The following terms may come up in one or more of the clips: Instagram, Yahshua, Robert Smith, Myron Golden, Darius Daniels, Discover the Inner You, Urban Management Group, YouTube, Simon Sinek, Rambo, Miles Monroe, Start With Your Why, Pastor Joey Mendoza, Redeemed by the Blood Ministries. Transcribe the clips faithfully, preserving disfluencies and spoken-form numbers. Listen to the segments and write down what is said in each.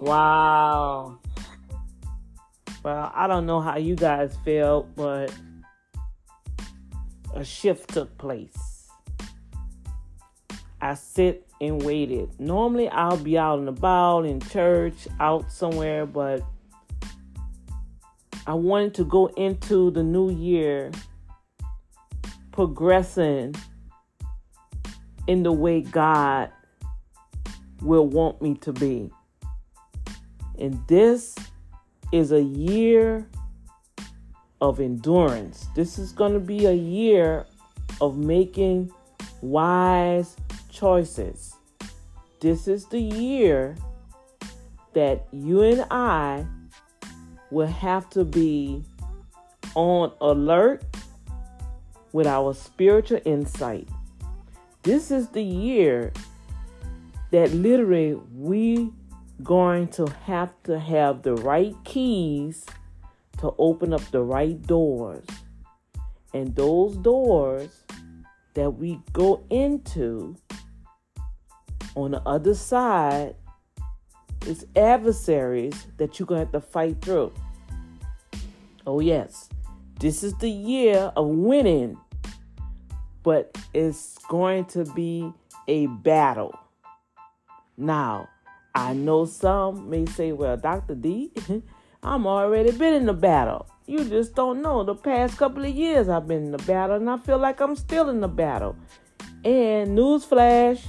Wow. Well, I don't know how you guys felt, but a shift took place. I sit and waited. Normally, I'll be out and about in church, out somewhere, but I wanted to go into the new year progressing in the way God will want me to be. And this is a year of endurance. This is going to be a year of making wise choices. This is the year that you and I will have to be on alert with our spiritual insight. This is the year that literally we going to have to have the right keys to open up the right doors. And those doors that we go into, on the other side is adversaries that you're going to have to fight through. Oh yes, this is the year of winning, but it's going to be a battle. Now, I know some may say, well, Doctor D, I'm already been in the battle. You just don't know. The past couple of years I've been in the battle, and I feel like I'm still in the battle. And newsflash,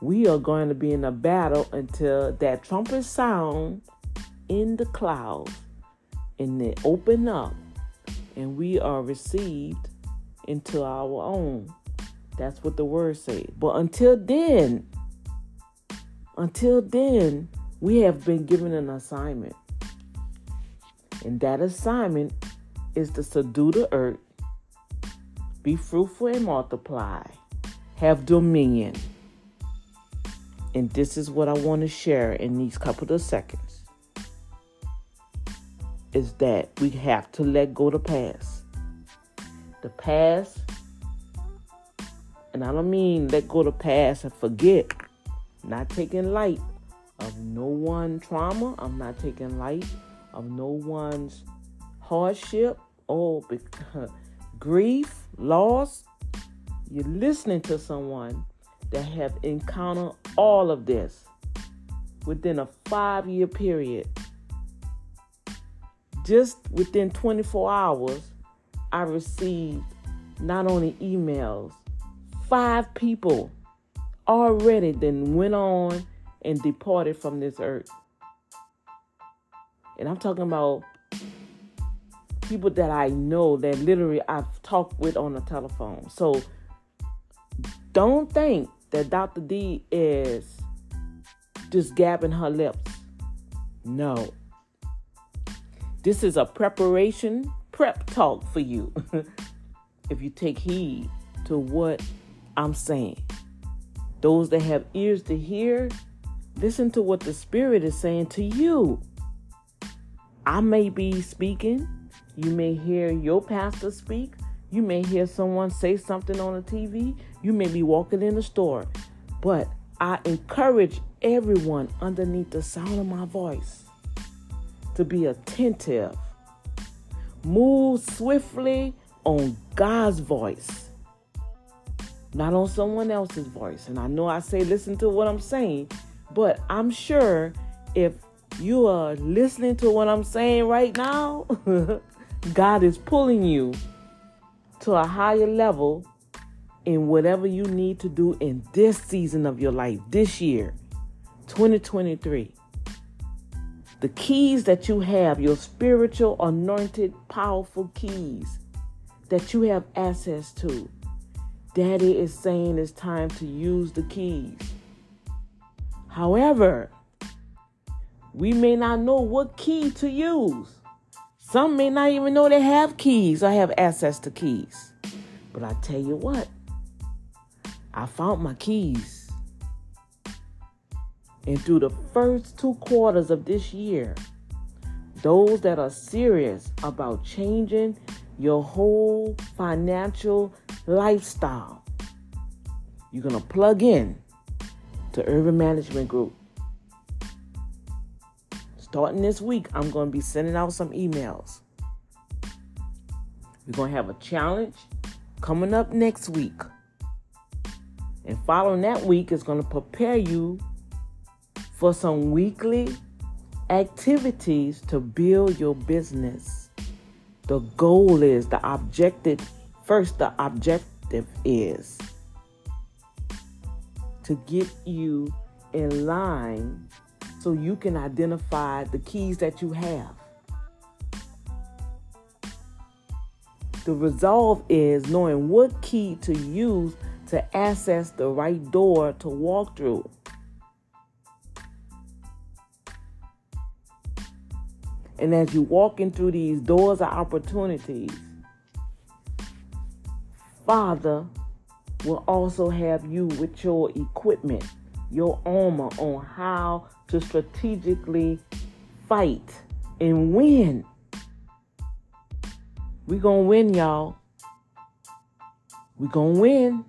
we are going to be in a battle until that trumpet sound in the clouds and they open up and we are received into our own. That's what the word says. But until then, Until then, we have been given an assignment. And that assignment is to subdue the earth, be fruitful and multiply, have dominion. And this is what I want to share in these couple of seconds, is that we have to let go of the past. The past, and I don't mean let go of the past and forget. Not taking light of no one trauma. I'm not taking light of no one's hardship or grief, loss. You're listening to someone that have encountered all of this within a five-year period. Just within twenty-four hours, I received not only emails, five people already then went on and departed from this earth. And I'm talking about people that I know that literally I've talked with on the telephone. So don't think that Doctor D is just gabbing her lips. No. This is a preparation, prep talk for you. If you take heed to what I'm saying. Those that have ears to hear, listen to what the Spirit is saying to you. I may be speaking. You may hear your pastor speak. You may hear someone say something on the T V. You may be walking in the store. But I encourage everyone underneath the sound of my voice to be attentive. Move swiftly on God's voice. Not on someone else's voice. And I know I say listen to what I'm saying, but I'm sure if you are listening to what I'm saying right now, God is pulling you to a higher level in whatever you need to do in this season of your life, this year, twenty twenty-three. The keys that you have, your spiritual, anointed, powerful keys that you have access to. Daddy is saying it's time to use the keys. However, we may not know what key to use. Some may not even know they have keys or have access to keys. But I tell you what, I found my keys. And through the first two quarters of this year, those that are serious about changing your whole financial lifestyle, you're going to plug in to Urban Management Group. starting this week, I'm going to be sending out some emails. We're going to have a challenge coming up next week. And following that week is going to prepare you for some weekly activities to build your business. The goal is, the objective, first the objective is to get you in line so you can identify the keys that you have. The resolve is knowing what key to use to access the right door to walk through. And as you're walking through these doors of opportunities, Father will also have you with your equipment, your armor on how to strategically fight and win. We're going to win, y'all. We're going to win.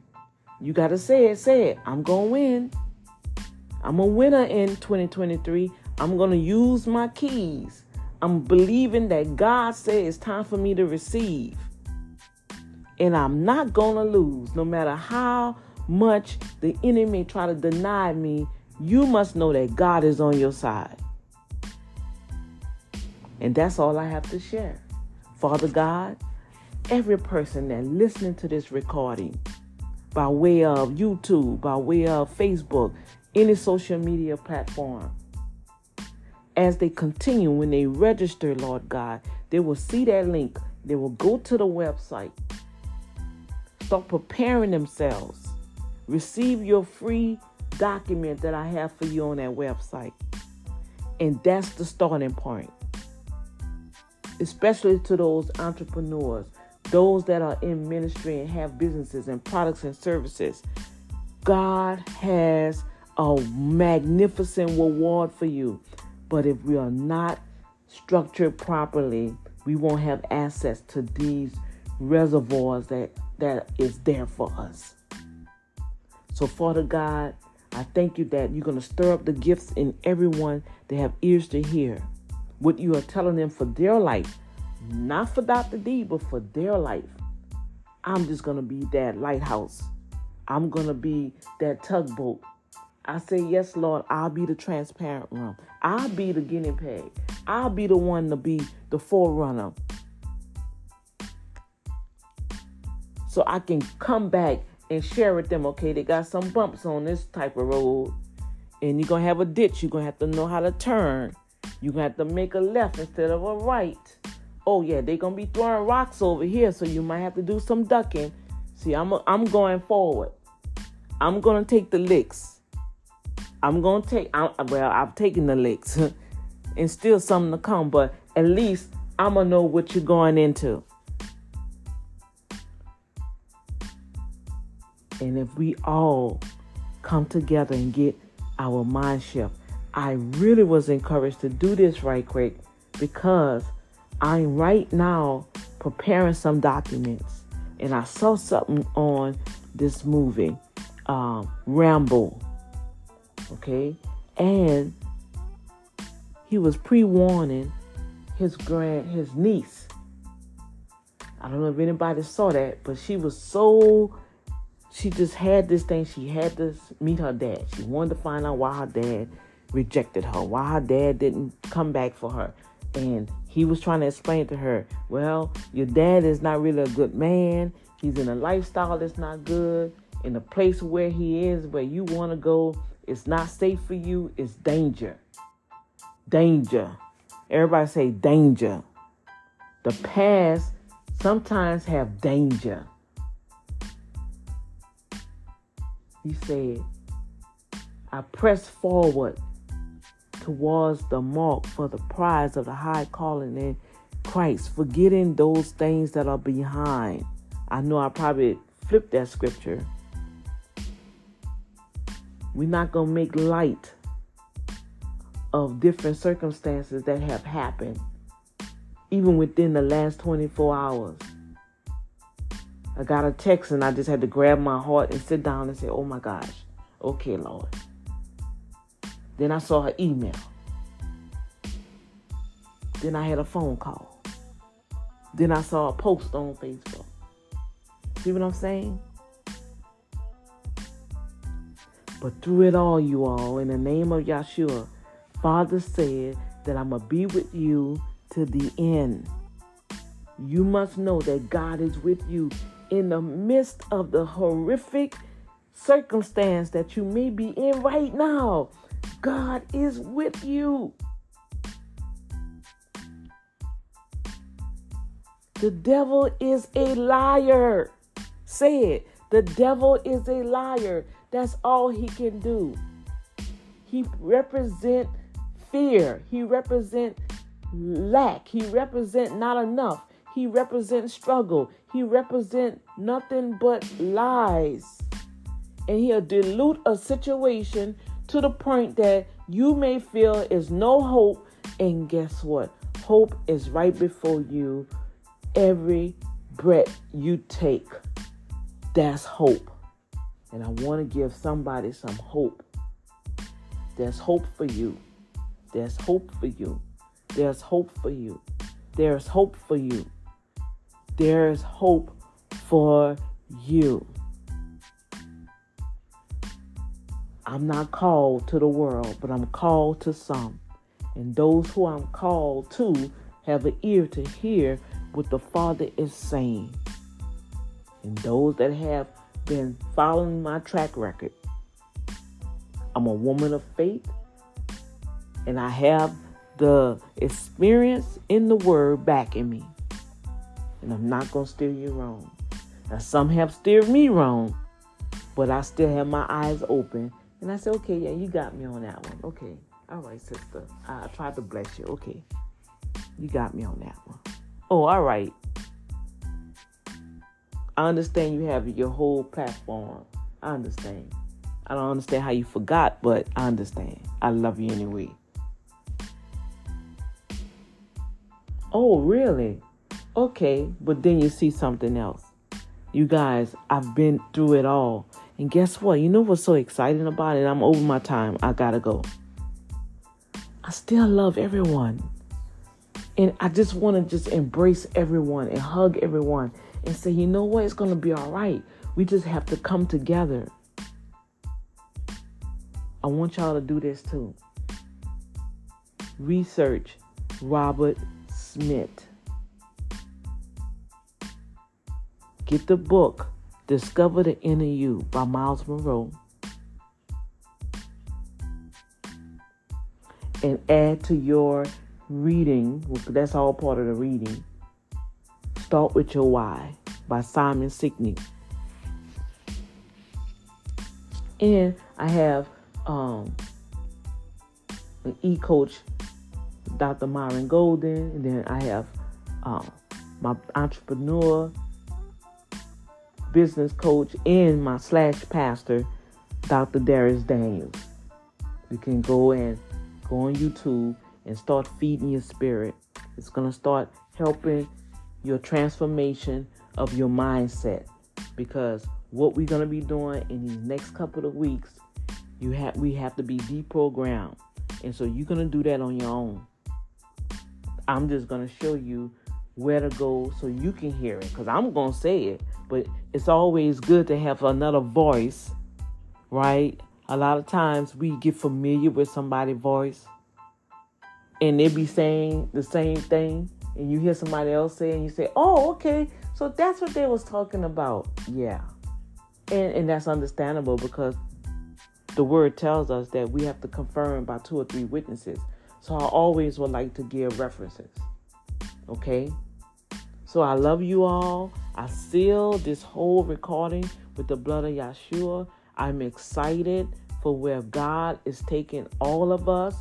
You got to say it, say it. I'm going to win. I'm a winner in twenty twenty-three. I'm going to use my keys. I'm believing that God said it's time for me to receive. And I'm not going to lose. No matter how much the enemy try to deny me, you must know that God is on your side. And that's all I have to share. Father God, every person that's listening to this recording by way of YouTube, by way of Facebook, any social media platform, as they continue, when they register, Lord God, they will see that link. They will go to the website. Start preparing themselves. Receive your free document that I have for you on that website. And that's the starting point. Especially to those entrepreneurs, those that are in ministry and have businesses and products and services. God has a magnificent reward for you. But if we are not structured properly, we won't have access to these reservoirs that, that is there for us. So, Father God, I thank you that you're going to stir up the gifts in everyone that have ears to hear what you are telling them for their life. Not for Doctor D, but for their life. I'm just going to be that lighthouse. I'm going to be that tugboat. I say, yes, Lord, I'll be the transparent one. I'll be the guinea pig. I'll be the one to be the forerunner. So I can come back and share with them, okay, they got some bumps on this type of road. And you're going to have a ditch. You're going to have to know how to turn. You're going to have to make a left instead of a right. Oh, yeah, they're going to be throwing rocks over here, so you might have to do some ducking. See, I'm, a, I'm going forward. I'm going to take the licks. I'm going to take, I'm, well, I've taken the licks and still something to come, but at least I'm going to know what you're going into. And if we all come together and get our mind shift, I really was encouraged to do this right quick because I'm right now preparing some documents and I saw something on this movie, um, Rambo. Okay, and he was pre-warning his grand, his niece. I don't know if anybody saw that, but she was so, she just had this thing. She had to meet her dad. She wanted to find out why her dad rejected her, why her dad didn't come back for her. And he was trying to explain to her, well, your dad is not really a good man. He's in a lifestyle that's not good. In a place where he is, where you want to go, it's not safe for you. It's danger. Danger. Everybody say danger. The past sometimes have danger. He said, I press forward towards the mark for the prize of the high calling in Christ, forgetting those things that are behind. I know I probably flipped that scripture. We're not going to make light of different circumstances that have happened, even within the last twenty-four hours. I got a text and I just had to grab my heart and sit down and say, oh my gosh, okay, Lord. Then I saw her email. Then I had a phone call. Then I saw a post on Facebook. See what I'm saying? But through it all, you all, in the name of Yahshua, Father said that I'm going to be with you to the end. You must know that God is with you in the midst of the horrific circumstance that you may be in right now. God is with you. The devil is a liar. Say it. The devil is a liar. That's all he can do. He represent fear. He represent lack. He represent not enough. He represent struggle. He represent nothing but lies. And he'll dilute a situation to the point that you may feel is no hope. And guess what? Hope is right before you. Every breath you take, that's hope. And I want to give somebody some hope. There's hope for you. There's hope for you. There's hope for you. There's hope for you. There's hope for you. I'm not called to the world, but I'm called to some. And those who I'm called to have an ear to hear what the Father is saying. And those that have been following my track record, I'm a woman of faith, and I have the experience in the Word back in me. And I'm not going to steer you wrong. Now, some have steered me wrong, but I still have my eyes open. And I say, okay, yeah, you got me on that one. Okay. All right, sister. I tried to bless you. Okay. You got me on that one. Oh, all right. I understand you have your whole platform. I understand. I don't understand how you forgot, but I understand. I love you anyway. Oh, really? Okay. But then you see something else. You guys, I've been through it all. And guess what? You know what's so exciting about it? I'm over my time. I gotta go. I still love everyone. And I just want to just embrace everyone and hug everyone and say, you know what? It's going to be all right. We just have to come together. I want y'all to do this too. Research Robert Smith. Get the book, Discover the Inner You by Miles Monroe. And add to your reading, that's all part of the reading, Start With Your Why by Simon Sinek. And I have um, an e-coach, Doctor Myron Golden, and then I have um, my entrepreneur, business coach, and my slash pastor, Doctor Darius Daniels. You can go and go on YouTube and start feeding your spirit. It's going to start helping your transformation of your mindset. Because what we're going to be doing in these next couple of weeks, you have we have to be deprogrammed. And so you're going to do that on your own. I'm just going to show you where to go so you can hear it. Because I'm going to say it. But it's always good to have another voice, right? A lot of times we get familiar with somebody's voice. And they be saying the same thing. And you hear somebody else say, and you say, oh, okay. So that's what they was talking about. Yeah. And and that's understandable because the word tells us that we have to confirm by two or three witnesses. So I always would like to give references. Okay. So I love you all. I seal this whole recording with the blood of Yahshua. I'm excited for where God is taking all of us.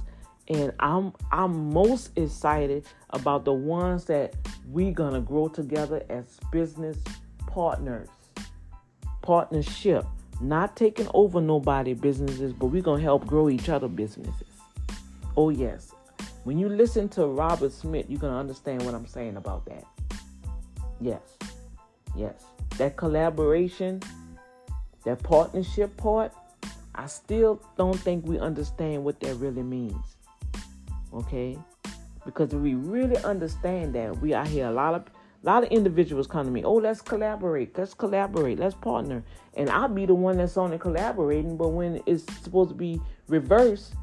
And I'm I'm most excited about the ones that we're going to grow together as business partners. Partnership. Not taking over nobody's businesses, but we're going to help grow each other's businesses. Oh, yes. When you listen to Robert Smith, you're going to understand what I'm saying about that. Yes. Yes. That collaboration, that partnership part, I still don't think we understand what that really means. Okay, Because if we really understand that, we out here, a lot of a lot of individuals come to me, oh, let's collaborate, let's collaborate, let's partner. And I'll be the one that's on it collaborating, but when it's supposed to be reversed,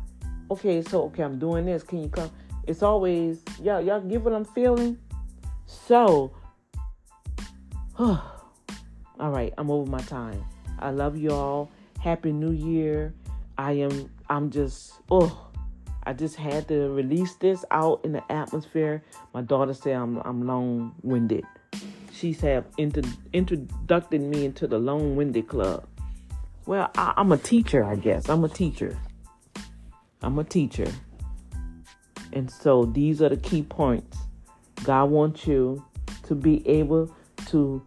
okay, so, okay, I'm doing this, can you come? It's always, y'all, y'all get what I'm feeling? So, all right, I'm over my time. I love y'all. Happy New Year. I am, I'm just, oh. I just had to release this out in the atmosphere. My daughter said I'm I'm long-winded. She's have inter, introducted me into the long-winded club. Well, I, I'm a teacher, I guess. I'm a teacher. I'm a teacher. And so these are the key points. God wants you to be able to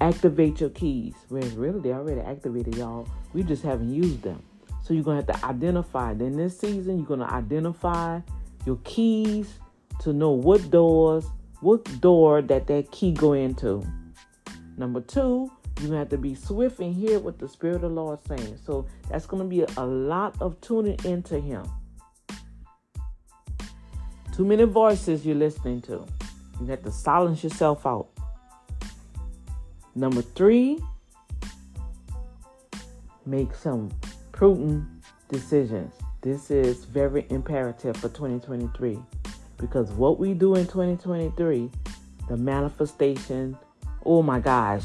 activate your keys. Well, really, they already activated, y'all. We just haven't used them. So you're going to have to identify. Then this season, you're going to identify your keys to know what doors, what door that that key go into. Number two, you're going to have to be swift and hear what the Spirit of the Lord is saying. So that's going to be a lot of tuning into Him. Too many voices you're listening to. You have to silence yourself out. Number three, make some prudent decisions. This is very imperative for twenty twenty-three, because what we do in twenty twenty-three, the manifestation, oh my gosh,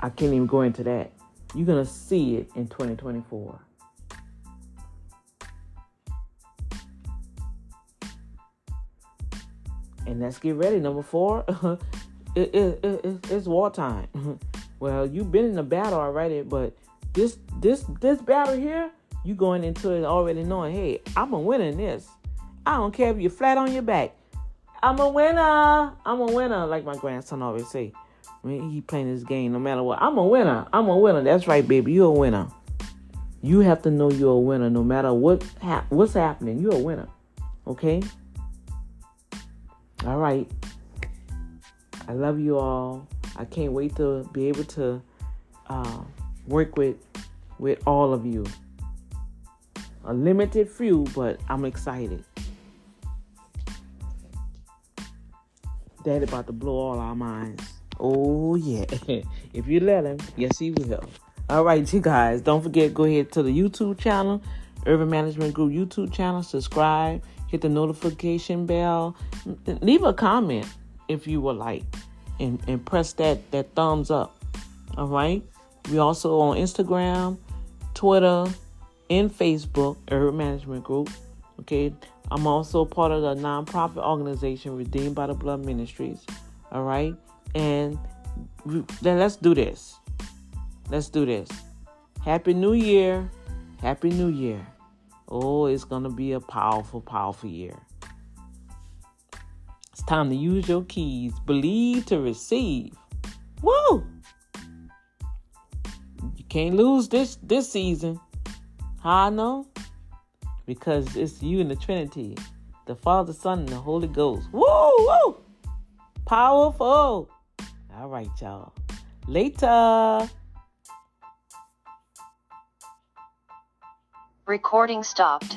I can't even go into that. You're going to see it in twenty twenty-four. And let's get ready. Number four, it, it, it, it's wartime. Well, you've been in the battle already, but This this this battle here, you going into it already knowing, hey, I'm a winner in this. I don't care if you're flat on your back. I'm a winner. I'm a winner. Like my grandson always say, when he playing this game, no matter what, I'm a winner. I'm a winner. That's right, baby. You're a winner. You have to know you're a winner no matter what ha- what's happening. You're a winner. Okay? All right. I love you all. I can't wait to be able to Uh, work with with all of you. A limited few, but I'm excited. Daddy about to blow all our minds. Oh yeah. If you let him, yes he will. All right, you guys, don't forget, go ahead to the YouTube channel, Urban Management Group YouTube channel, subscribe, hit the notification bell, leave a comment if you would like, and, and press that, that thumbs up. All right? We also on Instagram, Twitter, and Facebook, Urban Management Group. Okay. I'm also part of the nonprofit organization, Redeemed by the Blood Ministries. All right. And we, then let's do this. Let's do this. Happy New Year. Happy New Year. Oh, it's going to be a powerful, powerful year. It's time to use your keys. Believe to receive. Woo! Can't lose this this season. How I know? Because it's you and the Trinity. The Father, Son, and the Holy Ghost. Woo, woo! Powerful. All right, y'all. Later. Recording stopped.